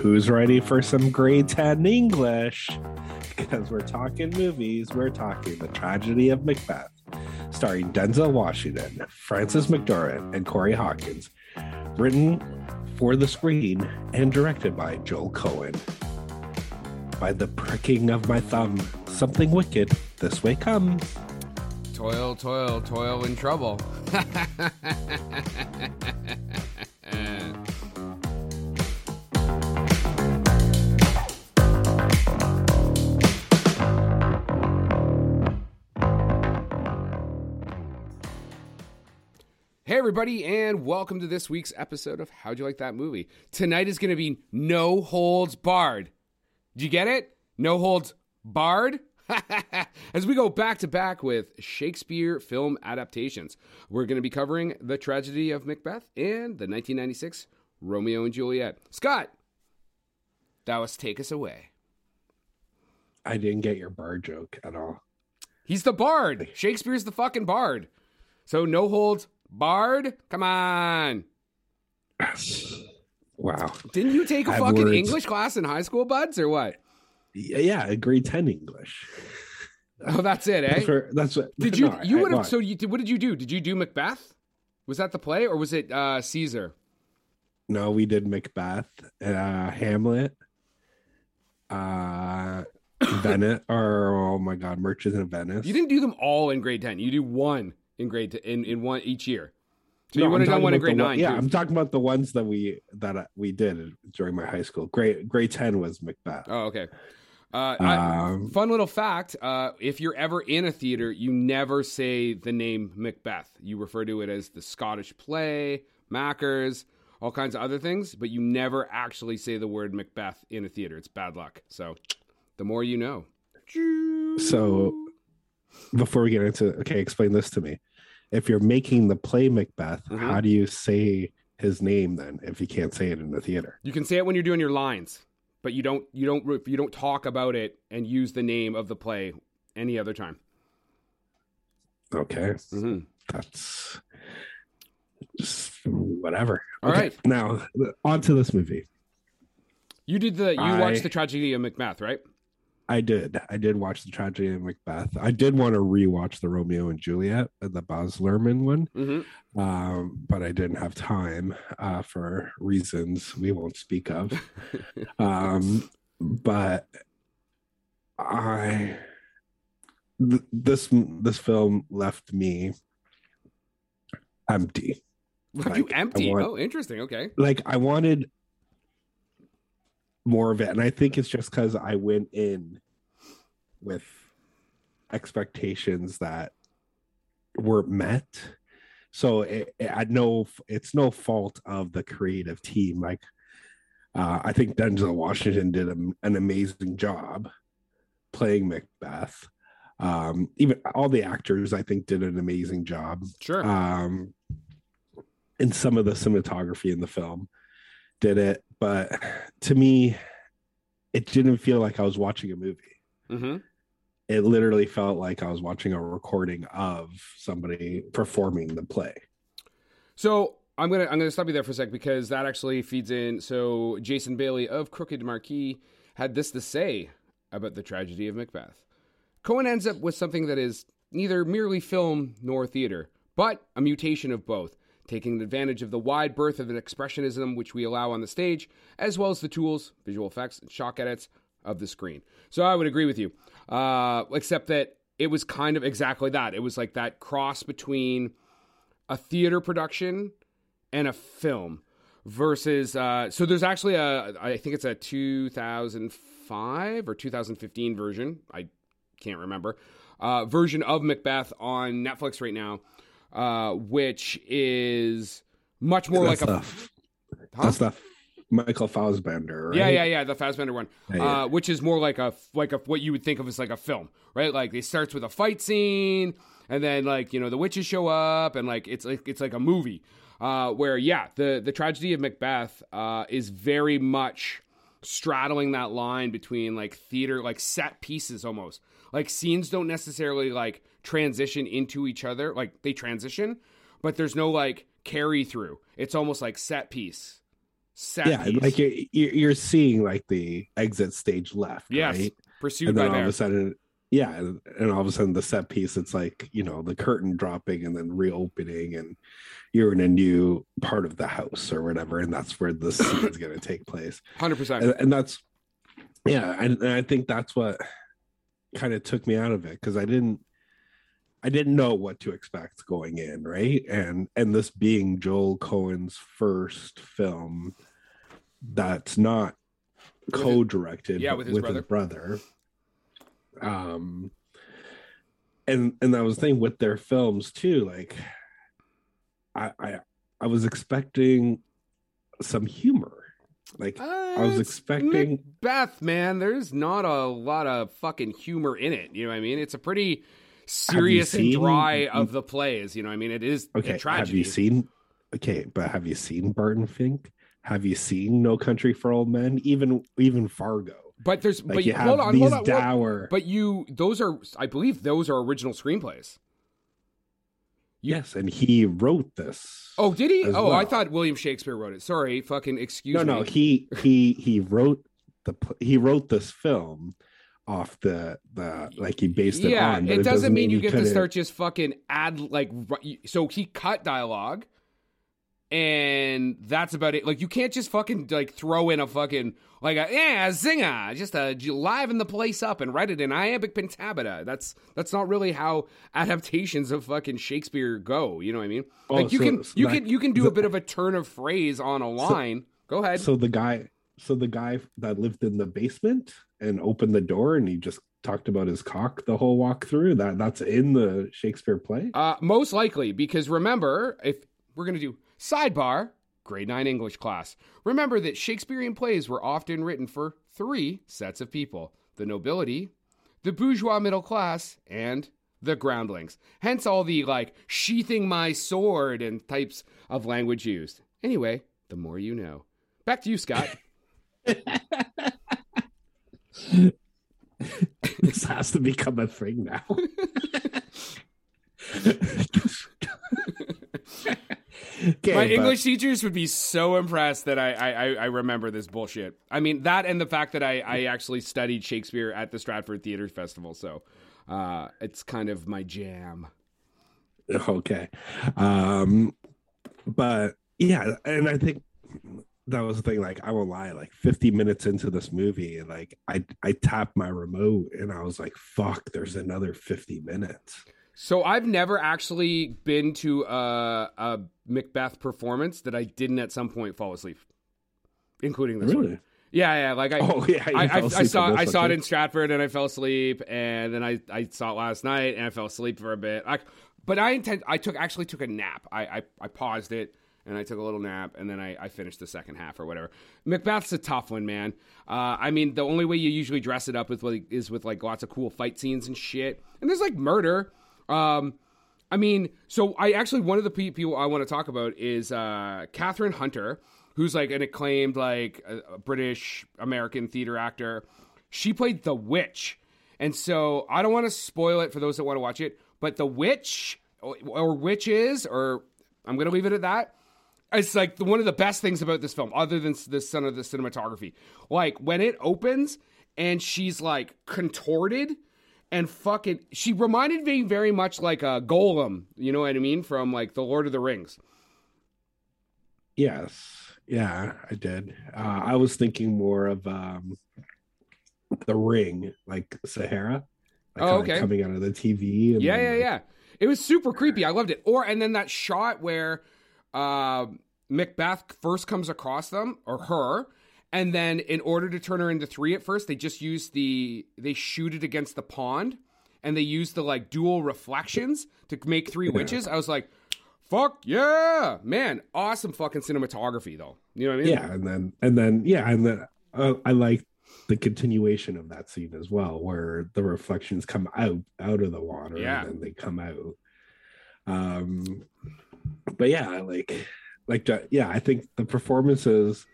who's ready for some grade 10 English? Because we're talking movies, we're talking The Tragedy of Macbeth, starring Denzel Washington, Frances McDormand, and Corey Hawkins, written for the screen and directed by Joel Coen. By the pricking of my thumb, something wicked this way comes. Toil, toil, toil in trouble. Hey everybody, and welcome to this week's episode of How'd You Like That Movie? Tonight is going to be no holds barred. Did you get it? No holds barred? As we go back to back with Shakespeare film adaptations, we're going to be covering The Tragedy of Macbeth and the 1996 Romeo and Juliet. Scott, that was take us away. I didn't get your bar joke at all. He's the bard. Shakespeare's the fucking bard. So no holds barred? Come on. Wow. Didn't you take a fucking English class in high school, buds, or what? Yeah, grade 10 English. Oh, that's it, eh? That's what. What did you do? Did you do Macbeth? Was that the play, or was it Caesar? No, we did Macbeth, Hamlet, Venice, or, oh my God, Merchant of Venice. You didn't do them all in grade 10. You do one. In grade in one each year, so no, you would have done one in grade 9. Yeah, too. I'm talking about the ones that we did during my high school. Grade 10 was Macbeth. Oh, okay. Fun little fact: if you're ever in a theater, you never say the name Macbeth. You refer to it as the Scottish play, Mackers, all kinds of other things, but you never actually say the word Macbeth in a theater. It's bad luck. So, the more you know. So, before we get into explain this to me. If you're making the play Macbeth, mm-hmm. How do you say his name then? If you can't say it in the theater, you can say it when you're doing your lines, but you don't talk about it and use the name of the play any other time. Okay, mm-hmm. That's just whatever. All right, now on to this movie. You watched The Tragedy of Macbeth, right? I did watch The Tragedy of Macbeth. I did want to rewatch the Romeo and Juliet, the Baz Luhrmann one, mm-hmm. But I didn't have time for reasons we won't speak of. But this film left me empty. Left you empty? Interesting. Okay. I wanted more of it, and I think it's just because I went in with expectations that weren't met, so I know it's no fault of the creative team. I think Denzel Washington did an amazing job playing Macbeth. Even all the actors I think did an amazing job, sure. And some of the cinematography in the film did it, but to me it didn't feel like I was watching a movie. Mm-hmm. It literally felt like I was watching a recording of somebody performing the play. So I'm gonna stop you there for a sec, because that actually feeds in. So Jason Bailey of Crooked Marquee had this to say about The Tragedy of Macbeth. Coen ends up with something that is neither merely film nor theater, but a mutation of both, taking advantage of the wide berth of an expressionism which we allow on the stage, as well as the tools, visual effects, and shock edits of the screen. So I would agree with you, except that it was kind of exactly that. It was like that cross between a theater production and a film versus... so there's actually I think it's a 2005 or 2015 version. I can't remember. Version of Macbeth on Netflix right now. Which is much more that's the Michael Fassbender, right? Yeah, the Fassbender one, yeah. Which is more like a what you would think of as like a film, right? Like it starts with a fight scene, and then the witches show up, and it's like a movie. Where the Tragedy of Macbeth is very much straddling that line between theater, set pieces almost. Scenes don't necessarily transition into each other. They transition, but there's no carry through. It's almost like set piece Sad piece. Like you're seeing like the exit stage left, right? Pursued by all of a sudden, and all of a sudden the set piece, it's like, you know, the curtain dropping and then reopening and you're in a new part of the house or whatever, and that's where the scene's going to take place. 100%. And that's, and I think that's what kind of took me out of it, because I didn't know what to expect going in, right? And this being Joel Coen's first film that's not co-directed with his brother. And that was the thing with their films too. Like I was expecting some humor. Like I was expecting Macbeth, man. There's not a lot of fucking humor in it. You know what I mean? It's a pretty serious and dry of the plays. You know what I mean? It is a tragedy. Have you seen Barton Fink? Have you seen No Country for Old Men? Even Fargo. But there's, like, but you have hold on, dour. But those are original screenplays. Yes, and he wrote this. Oh, did he? Oh, well. I thought William Shakespeare wrote it. Sorry, fucking excuse me. No, he wrote this film off the like he based it on. Yeah, it doesn't mean you get to start just fucking add like. So he cut dialogue, and that's about it. Like you can't just fucking like throw in a fucking. Like, a zinger, just to liven the place up and write it in iambic pentameter. That's not really how adaptations of fucking Shakespeare go. You know what I mean? Like, you can do a bit of a turn of phrase on a line. Go ahead. So the guy that lived in the basement and opened the door and he just talked about his cock the whole walk through. That's in the Shakespeare play. Most likely, because remember, if we're gonna do sidebar. Grade 9 English class. Remember that Shakespearean plays were often written for three sets of people: the nobility, the bourgeois middle class, and the groundlings. Hence all the like sheathing my sword and types of language used. Anyway, the more you know. Back to you, Scott. This has to become a thing now. Okay, my English teachers would be so impressed that I remember this bullshit. I mean, that and the fact that I actually studied Shakespeare at the Stratford Theatre Festival. So it's kind of my jam. Okay. But yeah, and I think that was the thing. Like, I won't lie, like 50 minutes into this movie, like I tapped my remote and I was like, fuck, there's another 50 minutes. So I've never actually been to a Macbeth performance that I didn't at some point fall asleep, including this one. Yeah. Like I saw it in Stratford and I fell asleep, and then I saw it last night and I fell asleep for a bit. I took a nap. I paused it and I took a little nap, and then I finished the second half or whatever. Macbeth's a tough one, man. I mean, the only way you usually dress it up is with lots of cool fight scenes and shit, and there's like murder. I mean, so I actually, one of the people I want to talk about is Kathryn Hunter, who's like an acclaimed like a British American theater actor. She played the witch, and so I don't want to spoil it for those that want to watch it. But the witch or witches, or I'm going to leave it at that. It's like one of the best things about this film, other than the son of the cinematography. Like when it opens and she's like contorted. And fucking, she reminded me very much like a Golem, you know what I mean? From like The Lord of the Rings. Yes. Yeah, I did. I was thinking more of The Ring, like Sahara. Like, oh, okay. Like coming out of the TV. And yeah. It was super creepy. I loved it. And then that shot where Macbeth first comes across them, or her. And then in order to turn her into three at first, they just use they shoot it against the pond, and they use the like dual reflections to make three witches. I was like, fuck yeah, man. Awesome fucking cinematography though. You know what I mean? Yeah. And then I like the continuation of that scene as well, where the reflections come out of the water and then they come out. But yeah, I think the performances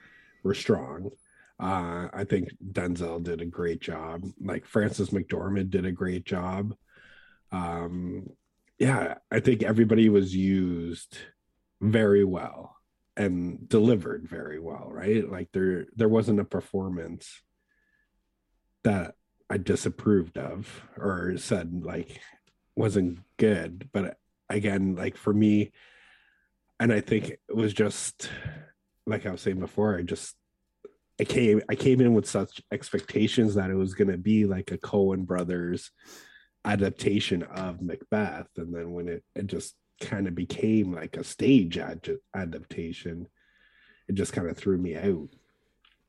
were strong. I think Denzel did a great job. Like Frances McDormand did a great job. I think everybody was used very well. and delivered very well, right? Like there wasn't a performance that I disapproved of or said like wasn't good. But again, like for me, and I think it was just like I was saying before, I came in with such expectations that it was going to be like a Coen Brothers adaptation of Macbeth, and then when it just kind of became like a stage adaptation, it just kind of threw me out.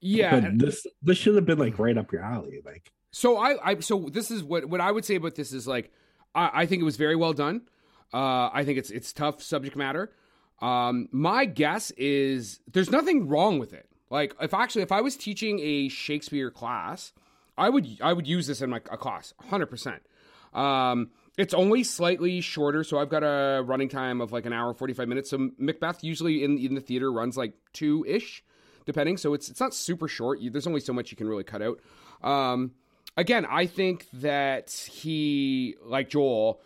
Yeah, but this should have been like right up your alley. Like, so so this is what I would say about this is like I think it was very well done. I think it's tough subject matter. My guess is there's nothing wrong with it. Like if I was teaching a Shakespeare class, I would use this in a class 100%. It's only slightly shorter, so I've got a running time of like an hour 45 minutes. So Macbeth usually in the theater runs like 2-ish, depending. So it's not super short. There's only so much you can really cut out. Again, I think that he, like Joel,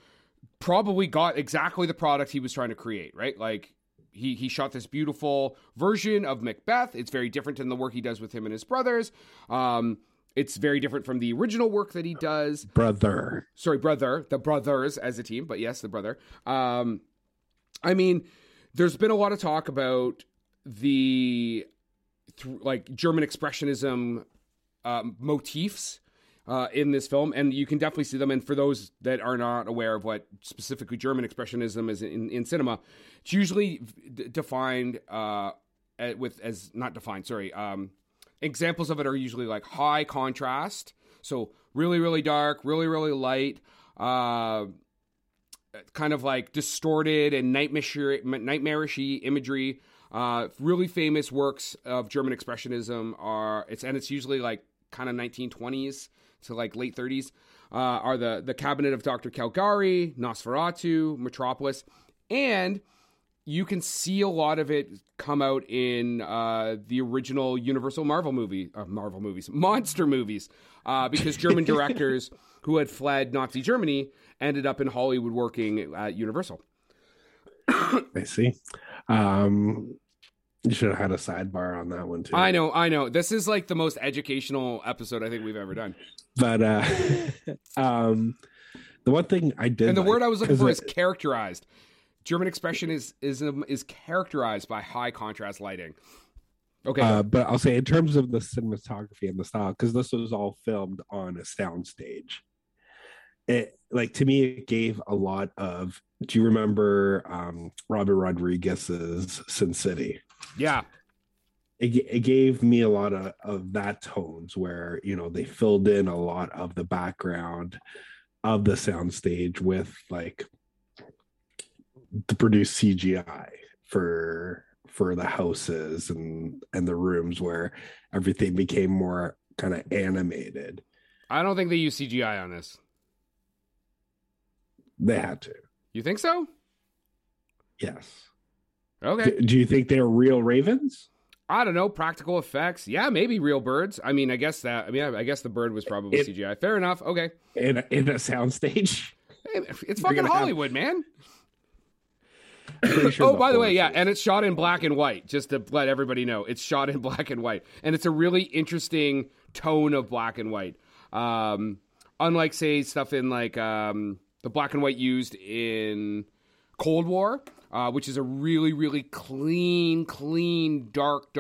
probably got exactly the product he was trying to create, right? Like he shot this beautiful version of Macbeth. It's very different than the work he does with him and his brothers. It's very different from the original work that he does. The brothers as a team, but yes, the brother. I mean, there's been a lot of talk about the like German expressionism motifs in this film, and you can definitely see them. And for those that are not aware of what specifically German expressionism is in cinema, it's usually examples of it are usually like high contrast. So really, really dark, really, really light, kind of like distorted and nightmarishy imagery. Really famous works of German expressionism it's usually like kind of 1920s to like late 30s, are the Cabinet of Dr. Caligari, Nosferatu, Metropolis. And you can see a lot of it come out in the original Universal monster movies, because German directors who had fled Nazi Germany ended up in Hollywood working at Universal. I see. You should have had a sidebar on that one too. I know. This is like the most educational episode I think we've ever done. But the one thing I did, and the word I was looking for is characterized. German expressionism is characterized by high contrast lighting. Okay. But I'll say in terms of the cinematography and the style, because this was all filmed on a soundstage. It, like, to me, it gave a lot of, do you remember Robert Rodriguez's Sin City? Yeah. It gave me a lot of that tones where, you know, they filled in a lot of the background of the soundstage with like to produce CGI for the houses and the rooms where everything became more kind of animated. I don't think they use CGI on this. They had to. You think so? Yes. Okay. Do you think they're real ravens? I don't know. Practical effects. Yeah, maybe real birds. I mean, I guess the bird was probably CGI. Fair enough. Okay. In a soundstage. It's fucking Hollywood, man. Sure. Oh, by the way, yeah, and it's shot in black and white, just to let everybody know. It's shot in black and white, and it's a really interesting tone of black and white. Unlike, say, stuff in, like, the black and white used in Cold War, which is a really, really clean, dark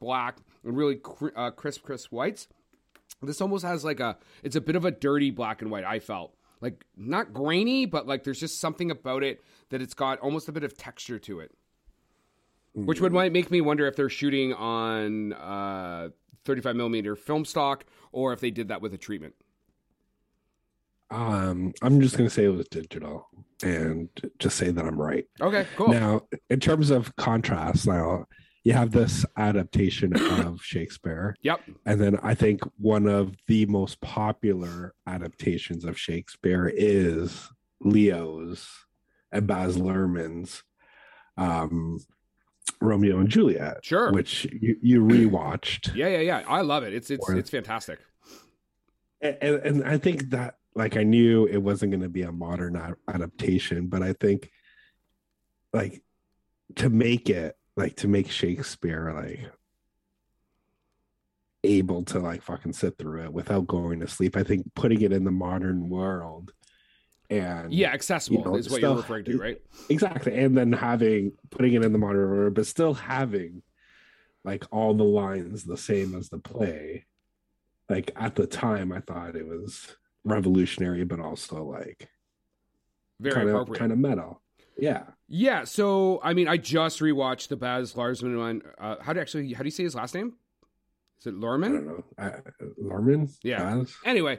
black, and really crisp whites. This almost has, like, it's a bit of a dirty black and white, I felt. Like, not grainy, but, like, there's just something about it that it's got almost a bit of texture to it. Mm-hmm. Which would make me wonder if they're shooting on 35 millimeter film stock or if they did that with a treatment. I'm just going to say it was digital and just say that I'm right. Okay, cool. Now, in terms of contrast, now you have this adaptation of Shakespeare. Yep. And then I think one of the most popular adaptations of Shakespeare is Leo's and Baz Luhrmann's Romeo and Juliet. Sure. Which you rewatched. Yeah. I love it. It's fantastic. And I think that, like, I knew it wasn't going to be a modern adaptation, but I think, like, to make it like to make Shakespeare like able to like fucking sit through it without going to sleep. I think putting it in the modern world and accessible, you know, is what you're referring to, right? Exactly. And then putting it in the modern world, but still having like all the lines the same as the play. Like at the time, I thought it was revolutionary, but also like very appropriate, kind of metal. Yeah. Yeah. So, I mean, I just rewatched the Baz Luhrmann one. How do you say his last name? Is it Luhrmann? I don't know. Luhrmann? Yeah. Baz? Anyway.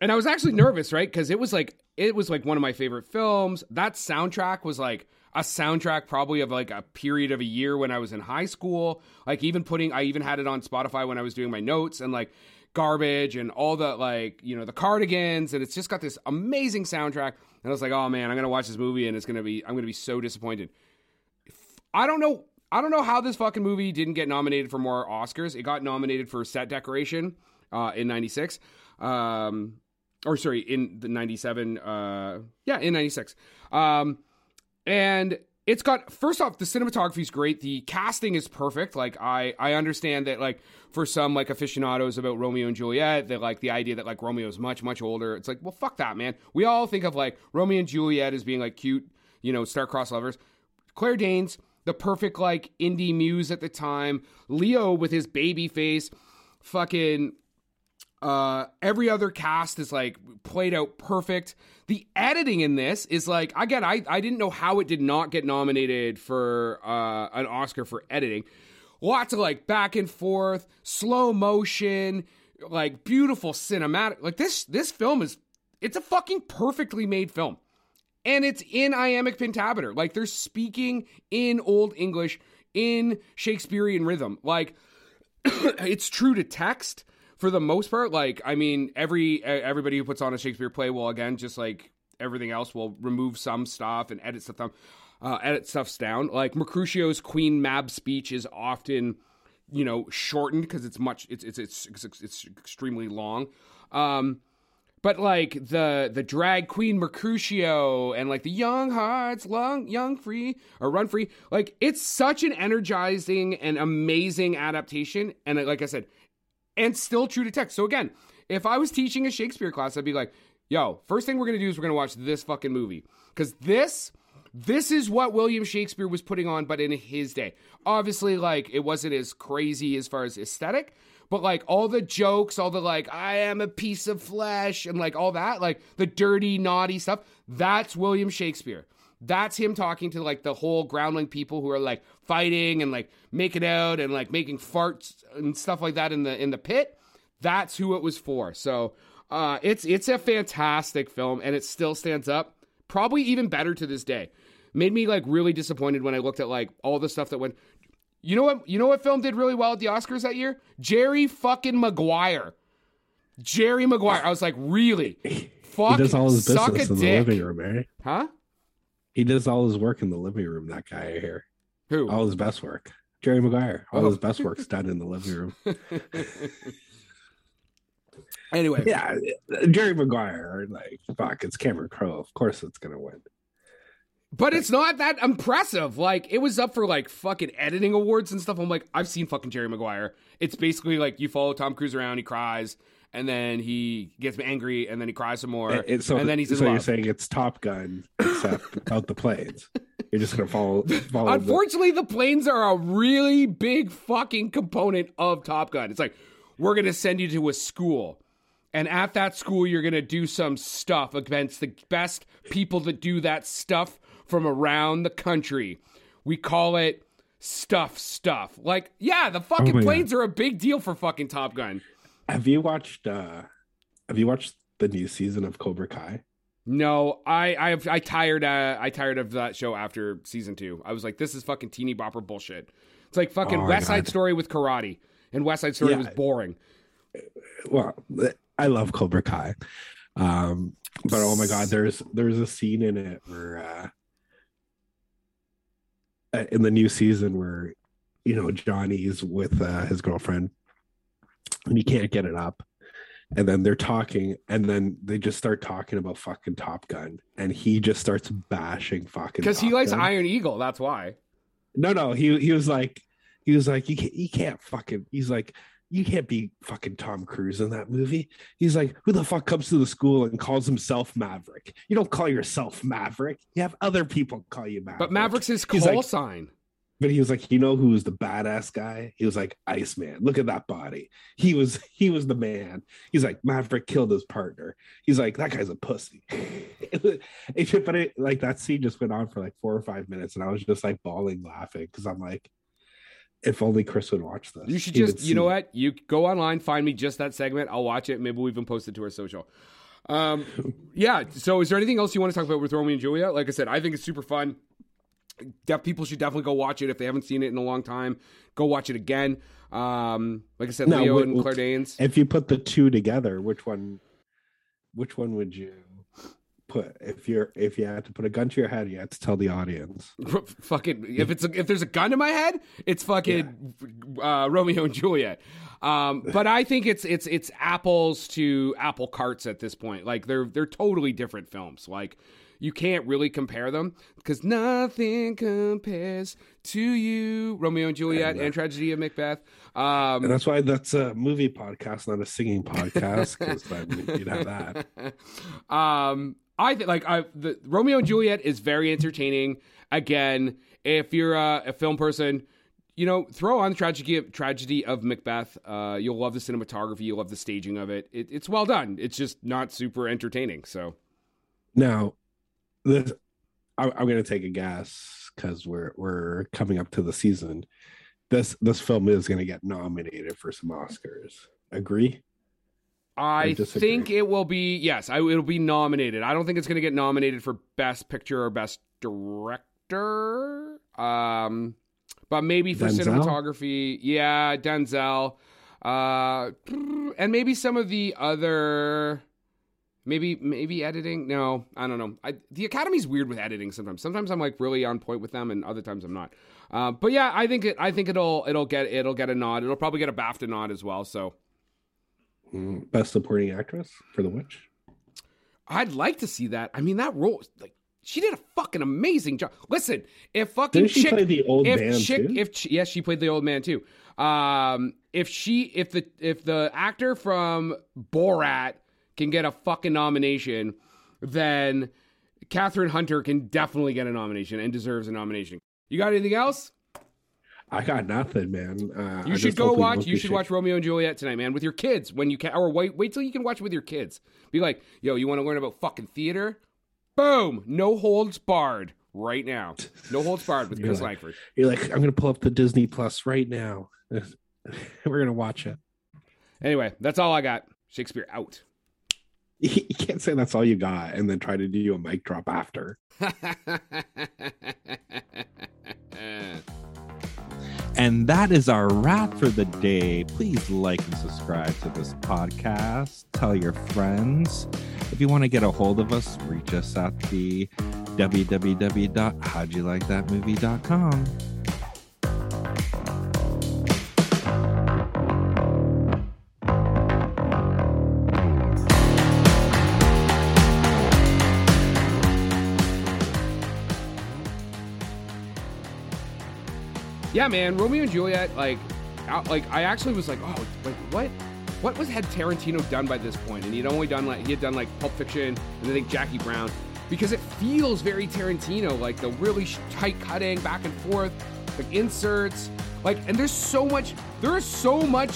And I was actually nervous, right? Because it was like one of my favorite films. That soundtrack was like a soundtrack probably of like a period of a year when I was in high school. Like I even had it on Spotify when I was doing my notes, and like Garbage and all the, like, you know, the Cardigans, and it's just got this amazing soundtrack. And I was like, oh man, I'm gonna watch this movie and I'm gonna be so disappointed. I don't know how this fucking movie didn't get nominated for more Oscars. It got nominated for set decoration in 96, in the 97, in 96. And it's got, first off, the cinematography is great. The casting is perfect. Like, I understand that, like, for some, like, aficionados about Romeo and Juliet, they like the idea that, like, Romeo's much, much older. It's like, well, fuck that, man. We all think of, like, Romeo and Juliet as being, like, cute, you know, star-crossed lovers. Claire Danes, the perfect, like, indie muse at the time. Leo with his baby face. Fucking... every other cast is like played out perfect. The editing in this is like, again, I didn't know how it did not get nominated for an Oscar for editing. Lots of like back and forth, slow motion, like beautiful cinematic. Like this film it's a fucking perfectly made film. And it's in iambic pentameter. Like they're speaking in Old English in Shakespearean rhythm. Like it's true to text. For the most part, like, I mean, everybody who puts on a Shakespeare play will, again, just like everything else, will remove some stuff and edit stuff down. Like Mercutio's Queen Mab speech is often, you know, shortened because it's extremely long. But like the drag queen Mercutio and like the young hearts, young free or run free. Like it's such an energizing and amazing adaptation. And like I said. And still true to text. So again, if I was teaching a Shakespeare class, I'd be like, yo, first thing we're going to do is we're going to watch this fucking movie. Because this is what William Shakespeare was putting on, but in his day. Obviously, like, it wasn't as crazy as far as aesthetic. But, like, all the jokes, all the, like, I am a piece of flesh and, like, all that. Like, the dirty, naughty stuff. That's William Shakespeare. That's him talking to, like, the whole groundling people who are, like, fighting and, like, making out and, like, making farts and stuff like that in the pit. That's who it was for. So it's a fantastic film, and it still stands up. Probably even better to this day. Made me, like, really disappointed when I looked at, like, all the stuff that went... You know what film did really well at the Oscars that year? Jerry fucking Maguire. Jerry Maguire. I was like, really? Fuck, he does all his business in the living room, eh? Huh? He does all his work in the living room, that guy right here. Who? All his best work. Jerry Maguire. All his best work's done in the living room. Anyway. Yeah, Jerry Maguire. Like, fuck, it's Cameron Crowe. Of course it's going to win. But it's not that impressive. Like, it was up for, like, fucking editing awards and stuff. I'm like, I've seen fucking Jerry Maguire. It's basically, like, you follow Tom Cruise around, he cries, and then he gets angry, and then he cries some more, and then he's in love. So you're saying it's Top Gun, except without the planes. You're just going to follow Unfortunately, the planes are a really big fucking component of Top Gun. It's like, we're going to send you to a school, and at that school, you're going to do some stuff against the best people that do that stuff from around the country. We call it stuff. Like, yeah, the fucking planes are a big deal for fucking Top Gun. Have you watched the new season of Cobra Kai? No, I tired of that show after season 2. I was like, this is fucking teeny bopper bullshit. It's like fucking West Side Story with karate, and West Side Story was boring. Well, I love Cobra Kai, but oh my god, there's a scene in it where in the new season where, you know, Johnny's with his girlfriend. And he can't get it up. And then they're talking, and then they just start talking about fucking Top Gun. And he just starts bashing fucking Top Gun. Because he likes Iron Eagle, that's why. No. He was like, you can't be fucking Tom Cruise in that movie. He's like, who the fuck comes to the school and calls himself Maverick? You don't call yourself Maverick. You have other people call you Maverick. But Maverick's his call sign. But he was like, you know who's the badass guy? He was like, Iceman. Look at that body. He was the man. He's like, Maverick killed his partner. He's like, that guy's a pussy. But that scene just went on for like 4 or 5 minutes, and I was just like bawling laughing because I'm like, if only Chris would watch this. You should just, you know what? You go online, find me just that segment. I'll watch it. Maybe we'll even post it to our social. Yeah. So is there anything else you want to talk about with Romeo and Juliet? Like I said, I think it's super fun. Deaf people should definitely go watch it. If they haven't seen it in a long time, go watch it again. Like I said, no, Leo and Claire Danes. If you put the two together, which one would you put? If you had to put a gun to your head, you had to tell the audience. Fucking if there's a gun to my head, it's fucking Romeo and Juliet. But I think it's apples to apple carts at this point. Like they're totally different films. Like you can't really compare them because nothing compares to you, Romeo and Juliet, and Tragedy of Macbeth. And that's why that's a movie podcast, not a singing podcast, because you'd have that. I think the Romeo and Juliet is very entertaining. Again, if you're a film person, you know, throw on Tragedy of Macbeth. You'll love the cinematography. You'll love the staging of it. It's well done. It's just not super entertaining. So now, I'm going to take a guess because we're coming up to the season. This film is going to get nominated for some Oscars. Agree? I think it will be, yes, it'll be nominated. I don't think it's going to get nominated for Best Picture or Best Director. But maybe for Denzel? Cinematography. Yeah, Denzel. And maybe some of the other... Maybe editing? No, I don't know. The Academy's weird with editing sometimes. Sometimes I'm like really on point with them, and other times I'm not. But yeah, I think it'll get a nod. It'll probably get a BAFTA nod as well. So, Best Supporting Actress for The Witch. I'd like to see that. I mean, that role, like, she did a fucking amazing job. Listen, if fucking didn't she play the old man too? Yes, she played the old man too. If the actor from Borat can get a fucking nomination, then Kathryn Hunter can definitely get a nomination and deserves a nomination. You got anything else? I got nothing, man. You should watch Romeo and Juliet tonight, man, with your kids when you can, or wait till you can watch it with your kids. Be like, yo, you want to learn about fucking theater? Boom, no holds barred right now. No holds barred with Chris Langford. You're like, I'm gonna pull up the Disney Plus right now. We're gonna watch it. Anyway, that's all I got. Shakespeare out. You can't say that's all you got and then try to do a mic drop after. And that is our wrap for the day. Please like and subscribe to this podcast. Tell your friends. If you want to get a hold of us, reach us at the www.howdyoulikethatmovie.com. Yeah, man, Romeo and Juliet, like I actually was like, oh, like what was had Tarantino done by this point? And he had done Pulp Fiction and I think Jackie Brown, because it feels very Tarantino, like the really tight cutting back and forth, like inserts, like, and there is so much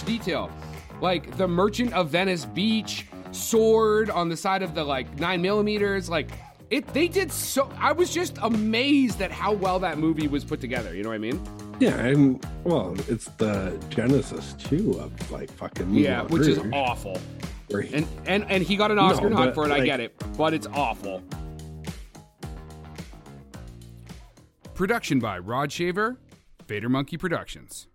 detail, like the Merchant of Venice beach sword on the side of the like 9mm, like it. They did so. I was just amazed at how well that movie was put together. You know what I mean? Yeah, and well, it's the genesis too of like fucking which is awful. And he got an Oscar nod for it. Like, I get it, but it's awful. Production by Rod Shaver, Vader Monkey Productions.